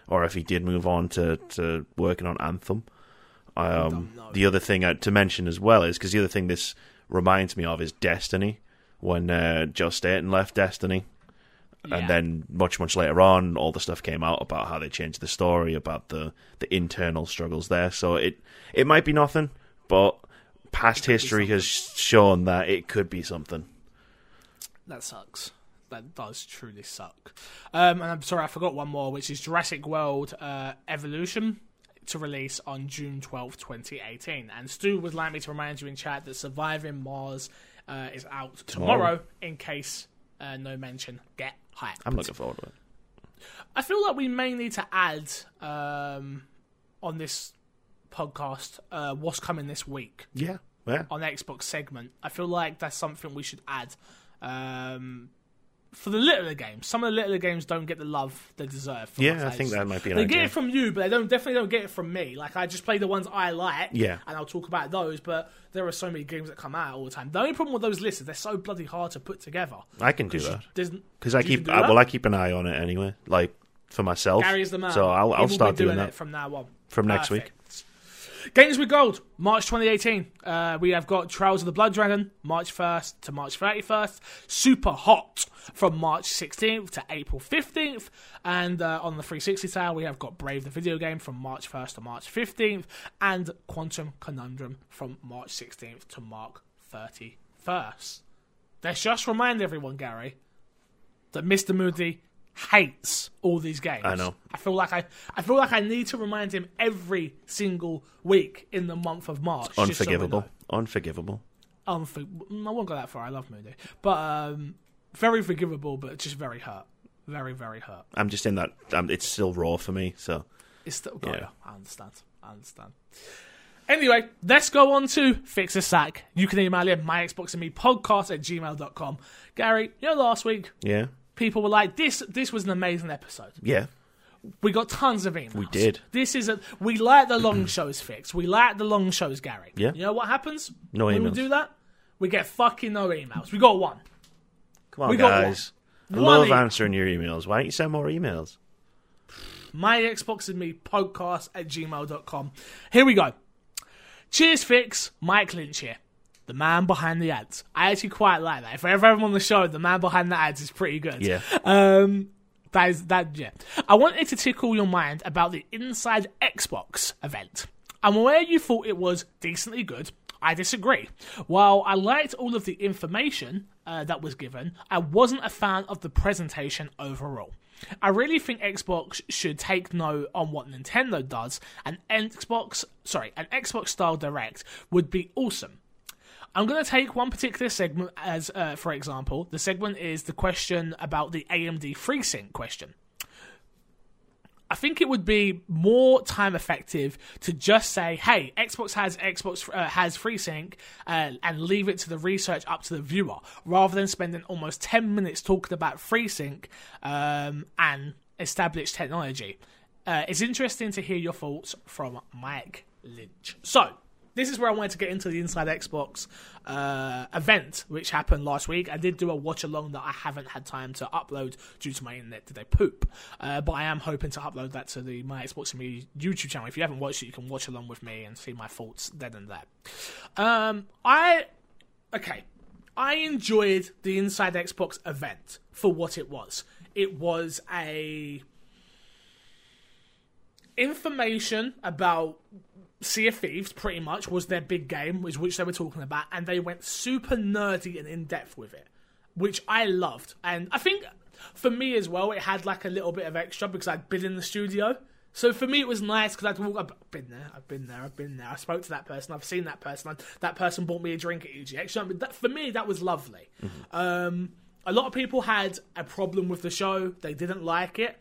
or if he did move on to working on Anthem. The other thing to mention as well is, because the other thing this reminds me of is Destiny, when Joe Staten left Destiny. Yeah. And then much, much later on, all the stuff came out about how they changed the story, about the internal struggles there. So it might be nothing, but past history has shown that it could be something. That sucks. That does truly suck. And I'm sorry, I forgot one more, which is Jurassic World Evolution, to release on June 12, 2018. And Stu would like me to remind you in chat that Surviving Mars is out tomorrow, in case no mention get hyped. I'm looking forward to it. I feel like we may need to add on this podcast what's coming this week. Yeah. On Xbox segment. I feel like that's something we should add. for the littler games. Some of the littler games don't get the love they deserve. Yeah, I think that might be an idea. They get it from you, but they definitely don't get it from me. Like, I just play the ones I like, yeah, and I'll talk about those, but there are so many games that come out all the time. The only problem with those lists is they're so bloody hard to put together. I can do that. Because I keep an eye on it anyway, like, for myself. Gary's the man. So I'll start doing that. From now on. From next week. Games with Gold, March 2018. We have got Trials of the Blood Dragon, March 1st to March 31st. Super Hot from March 16th to April 15th. And on the 360 sale, we have got Brave the Video Game from March 1st to March 15th. And Quantum Conundrum from March 16th to March 31st. Let's just remind everyone, Gary, that Mr. Moody hates all these games. I know. I feel like I need to remind him every single week in the month of March. It's unforgivable. So unforgivable. I won't go that far. I love Moody, but very forgivable, but just very hurt. Very, very hurt. I'm just in that. It's still raw for me. So it's still. Yeah. Yeah, I understand. Anyway, let's go on to Fix a Sack. You can email him myxboxandmepodcast@gmail.com. Gary, last week. Yeah. People were like, this was an amazing episode. Yeah. We got tons of emails. We did. We like the long shows, Fix. We like the long shows, Gary. Yeah. You know what happens? No emails. When we do that, we get fucking no emails. We got one. Come on, guys. I love answering your emails. Why don't you send more emails? myxboxandmepodcast@gmail.com. Here we go. Cheers, Fix. Mike Lynch here. The man behind the ads. I actually quite like that. If ever I'm on the show, the man behind the ads is pretty good. Yeah. Yeah. I wanted to tickle your mind about the Inside Xbox event. I'm aware you thought it was decently good. I disagree. While I liked all of the information that was given, I wasn't a fan of the presentation overall. I really think Xbox should take note on what Nintendo does, and an Xbox-style Direct would be awesome. I'm going to take one particular segment as, for example, the segment is the question about the AMD FreeSync question. I think it would be more time effective to just say, hey, Xbox has FreeSync, and leave it to the research up to the viewer, rather than spending almost 10 minutes talking about FreeSync and established technology. It's interesting to hear your thoughts from Mike Lynch. So, this is where I wanted to get into the Inside Xbox event, which happened last week. I did do a watch-along that I haven't had time to upload due to my internet today poop. But I am hoping to upload that to the My Xbox and Me YouTube channel. If you haven't watched it, you can watch along with me and see my thoughts then and there. I enjoyed the Inside Xbox event for what it was. It was a information about Sea of Thieves, pretty much, was their big game, which they were talking about, and they went super nerdy and in-depth with it, which I loved. And I think, for me as well, it had like a little bit of extra, because I'd been in the studio. So for me, it was nice, because I've been there, I spoke to that person, I've seen that person, that person bought me a drink at EGX. So for me, that was lovely. Mm-hmm. A lot of people had a problem with the show, they didn't like it.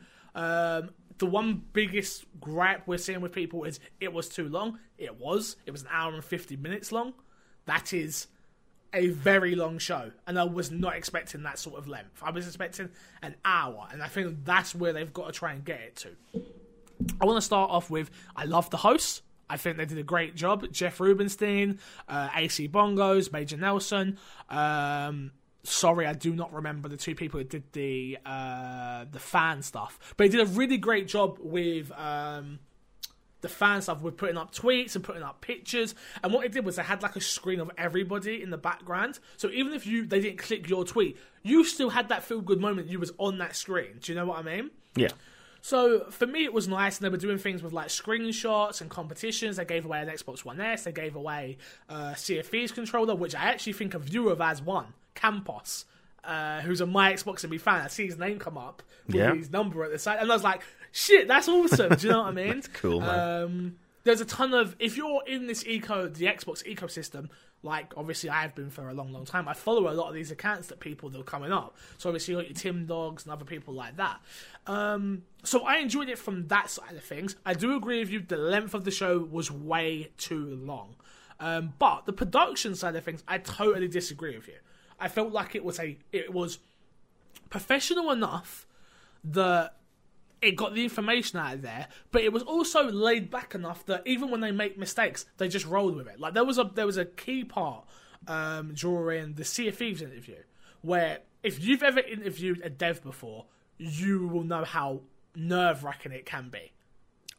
The one biggest gripe we're seeing with people is it was too long. It was an hour and 50 minutes long. That is a very long show, and I was not expecting that sort of length. I was expecting an hour, and I think that's where they've got to try and get it to. I want to start off with, I love the hosts. I think they did a great job. Jeff Rubenstein, AC Bongos, Major Nelson, sorry, I do not remember the two people who did the fan stuff. But he did a really great job with the fan stuff, with putting up tweets and putting up pictures. And what they did was they had like a screen of everybody in the background. So even if they didn't click your tweet, you still had that feel-good moment. You was on that screen. Do you know what I mean? Yeah. So for me, it was nice. And they were doing things with like screenshots and competitions. They gave away an Xbox One S. They gave away CFE's controller, which I actually think a viewer of has won. Campos, who's a My Xbox and Me fan. I see his name come up with his number at the side, and I was like, shit, that's awesome. Do you know what I mean? That's cool, man. There's a ton of, if you're in this the Xbox ecosystem, like obviously I have been for a long, long time, I follow a lot of these accounts that people that are coming up. So obviously you got your Tim Dogs and other people like that. So I enjoyed it from that side of things. I do agree with you, the length of the show was way too long. But the production side of things, I totally disagree with you. I felt like it was professional enough that it got the information out of there, but it was also laid back enough that even when they make mistakes, they just rolled with it. Like there was a key part during the Sea of Thieves interview where if you've ever interviewed a dev before, you will know how nerve-wracking it can be.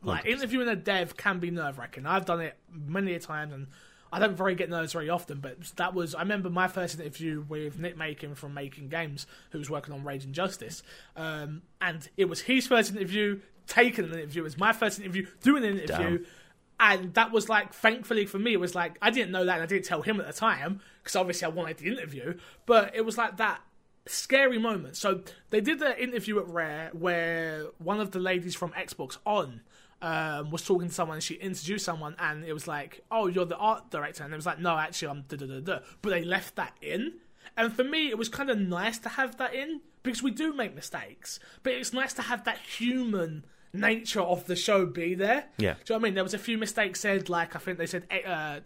Like 100%. Interviewing a dev can be nerve-wracking. I've done it many times, and I don't get nerves very often. But that was—I remember my first interview with Nick Makin from Making Games, who was working on Rage and Justice, and it was his first interview. Taking an interview, it was my first interview doing an interview. Damn. And that was like, thankfully for me, it was like I didn't know that, and I didn't tell him at the time because obviously I wanted the interview. But it was like that scary moment. So they did an interview at Rare where one of the ladies from Xbox On. Was talking to someone and she introduced someone and it was like, oh, you're the art director, and it was like, no, actually I'm da-da-da-da, but they left that in, and for me it was kind of nice to have that in because we do make mistakes, but it's nice to have that human nature of the show be there. Yeah, do you know what I mean? There was a few mistakes said, like I think they said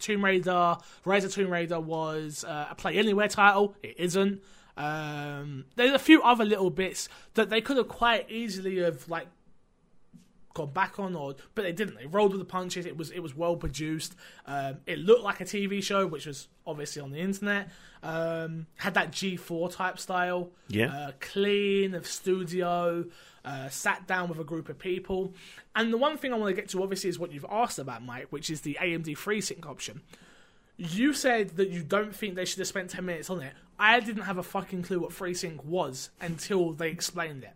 Tomb Raider, Rise of Tomb Raider was a Play Anywhere title, it isn't. There's a few other little bits that they could have quite easily have like gone back on, or but they didn't. They rolled with the punches. It was well produced. It looked like a TV show, which was obviously on the internet. Had that G4 type style. Yeah. Clean of studio. Sat down with a group of people. And the one thing I want to get to, obviously, is what you've asked about, Mike, which is the AMD FreeSync option. You said that you don't think they should have spent 10 minutes on it. I didn't have a fucking clue what FreeSync was until they explained it.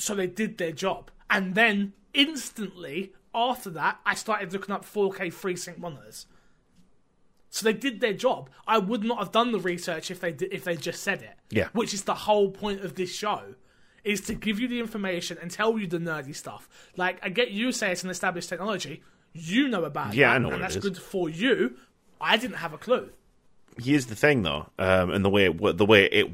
So they did their job. And then, instantly, after that, I started looking up 4K FreeSync monitors. So they did their job. I would not have done the research if they just said it. Yeah. Which is the whole point of this show, is to give you the information and tell you the nerdy stuff. Like, I get you say it's an established technology. You know about it. Yeah, I know what it is. And that's good for you. I didn't have a clue. Here's the thing, though, and the way it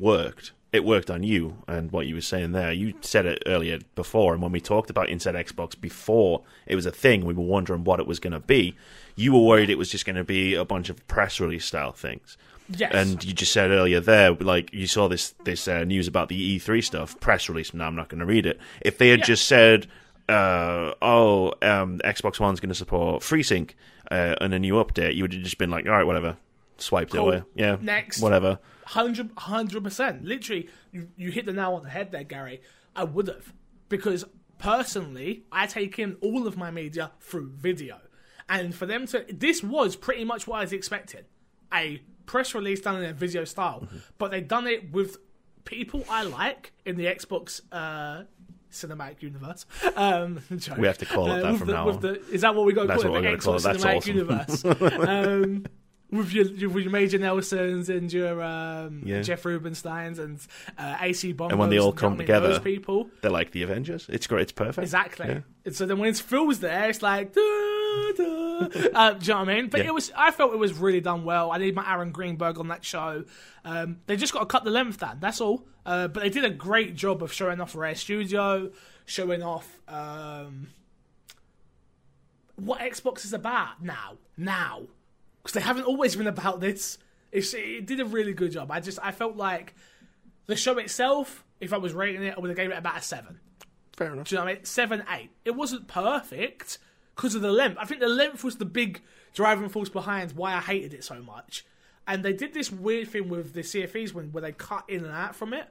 worked. It worked on you, and what you were saying there. You said it earlier before, and when we talked about Inside Xbox before it was a thing, we were wondering what it was going to be. You were worried it was just going to be a bunch of press release style things. Yes. And you just said earlier there, like, you saw this news about the E3 stuff, press release, no, I'm not going to read it. If they had just said, Xbox One's going to support FreeSync and a new update, you would have just been like, all right, whatever. Swiped cool. It away. Yeah. Next. Whatever. 100%. Literally, you hit the nail on the head there, Gary. I would have. Because, personally, I take in all of my media through video. And for them to... This was pretty much what I was expecting. A press release done in a video style. Mm-hmm. But they've done it with people I like in the Xbox cinematic universe. We have to call it that from now on. Is that what we got to call it? The Xbox cinematic universe. With your Major Nelsons and your Jeff Rubensteins and AC Bombos. And when they all come together, those people, they're like the Avengers. It's great. It's perfect. Exactly. Yeah. And so then when Phil's there, it's like, do you know what I mean? But I felt it was really done well. I need my Aaron Greenberg on that show. They just got to cut the length down. That's all. But they did a great job of showing off Rare Studio, showing off... what Xbox is about now. Because they haven't always been about this. It did a really good job. I felt like the show itself, if I was rating it, I would have gave it about a 7. Fair enough. Do you know what I mean? 7, 8. It wasn't perfect because of the length. I think the length was the big driving force behind why I hated it so much. And they did this weird thing with the CFEs where they cut in and out from it.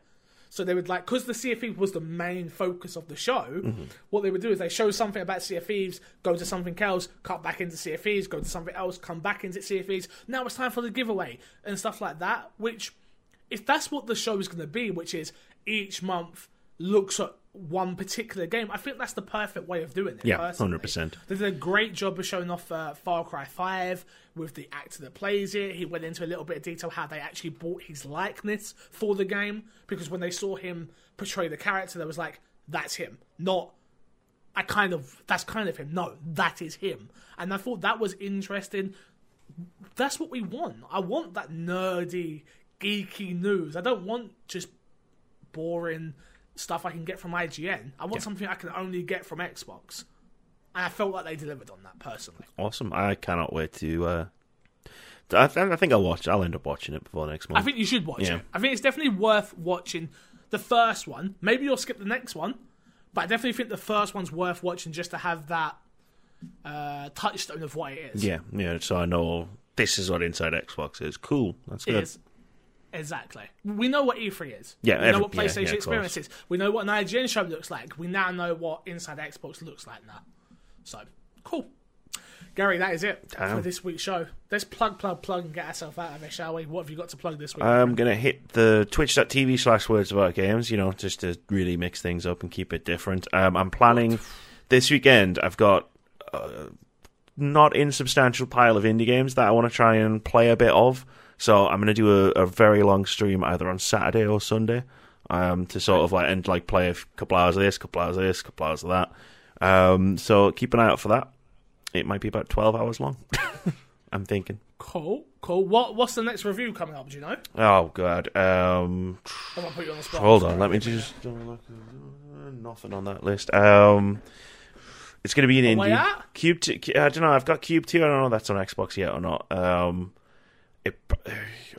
So they would like, because the Sea of Thieves was the main focus of the show, mm-hmm. What they would do is they show something about Sea of Thieves, go to something else, cut back into Sea of Thieves, go to something else, come back into Sea of Thieves. Now it's time for the giveaway and stuff like that, which, if that's what the show is going to be, which is each month looks at one particular game, I think that's the perfect way of doing it. Yeah, personally. 100%. They did a great job of showing off Far Cry 5 with the actor that plays it. He went into a little bit of detail how they actually bought his likeness for the game, because when they saw him portray the character, they was like, that's him. Not, that's kind of him. No, that is him. And I thought that was interesting. That's what we want. I want that nerdy, geeky news. I don't want just boring stuff I can get from IGN. I want something I can only get from Xbox. And I felt like they delivered on that personally. Awesome. I cannot wait I think I'll watch. I'll end up watching it before next month. I think you should watch it. I think it's definitely worth watching the first one. Maybe you'll skip the next one, but I definitely think the first one's worth watching just to have that touchstone of what it is. Yeah, yeah. So I know this is what Inside Xbox is. Cool. That's good. It is. Exactly. We know what E3 is. Yeah, we know what PlayStation Experience is. We know what an IGN show looks like. We now know what Inside Xbox looks like now. So, cool. Gary, that is it for this week's show. Let's plug, and get ourselves out of it, shall we? What have you got to plug this week? I'm going to hit the twitch.tv/words about games, you know, just to really mix things up and keep it different. I'm planning this weekend, I've got a not insubstantial pile of indie games that I want to try and play a bit of. So I'm going to do a very long stream either on Saturday or Sunday to sort of like play a couple hours of this, couple hours of this, couple hours of that. So keep an eye out for that. It might be about 12 hours long, I'm thinking. Cool. What's the next review coming up, do you know? Oh, God. I'm gonna put you on the spot. Hold on, let me just... Nothing on that list. It's going to be an indie... Cube 2, I don't know, I've got Cube 2, I don't know if that's on Xbox yet or not.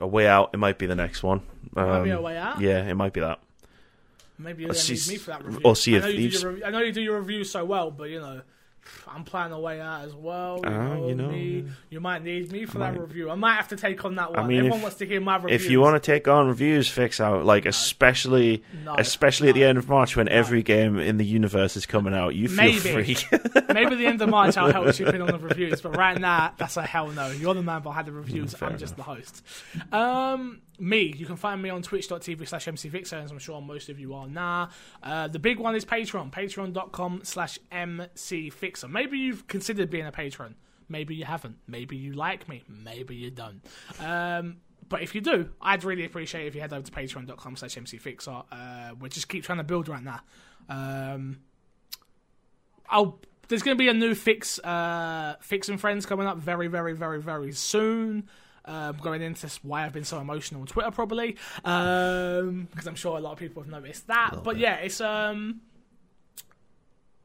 A Way Out, it might be the next one. Maybe A Way Out? Yeah, it might be that. Maybe you'll need me for that review. Or Sea of Thieves. I know you do your review so well, but, you know... I'm playing A Way Out as well. You might need me for that review. I might have to take on that one. I mean, everyone wants to hear my reviews. If you want to take on reviews, Fix Out, like especially at the end of March when every game in the universe is coming out, you feel free. Maybe the end of March I'll help you in on the reviews, but right now that's a hell no. You're the man behind the reviews. I'm just the host. You can find me on twitch.tv/mcfixer, as I'm sure most of you are now. The big one is Patreon, patreon.com/mcfixer. Maybe you've considered being a patron. Maybe you haven't. Maybe you like me. Maybe you don't. But if you do, I'd really appreciate it if you head over to patreon.com/mcfixer. We'll just keep trying to build right now. There's going to be a new Fix and Friends coming up very, very, very, very soon. Going into why I've been so emotional on Twitter, probably because I'm sure a lot of people have noticed that. But yeah, it's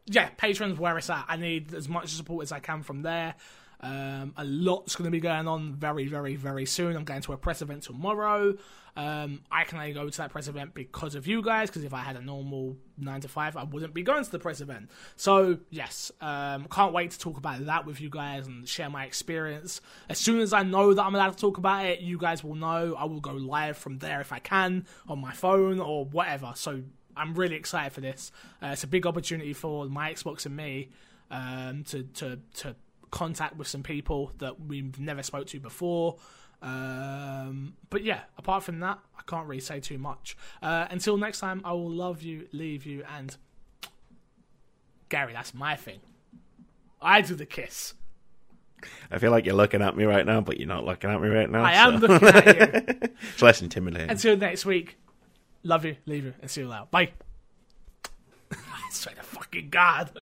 Patreon's where it's at. I need as much support as I can from there. A lot's going to be going on very, very, very soon. I'm going to a press event tomorrow. I can only go to that press event because of you guys, because if I had a normal 9 to 5, I wouldn't be going to the press event. So yes, can't wait to talk about that with you guys and share my experience. As soon as I know that I'm allowed to talk about it, you guys will know. I will go live from there if I can on my phone or whatever. So I'm really excited for this. It's a big opportunity for my Xbox and me to contact with some people that we've never spoke to before, but yeah, apart from that I can't really say too much. Until next time, I will love you, leave you, and Gary, that's my thing. I do the kiss. I feel like you're looking at me right now, but you're not looking at me right now. I am looking at you. It's less intimidating. Until next week, love you, leave you, and see you later. Bye. I swear to fucking God.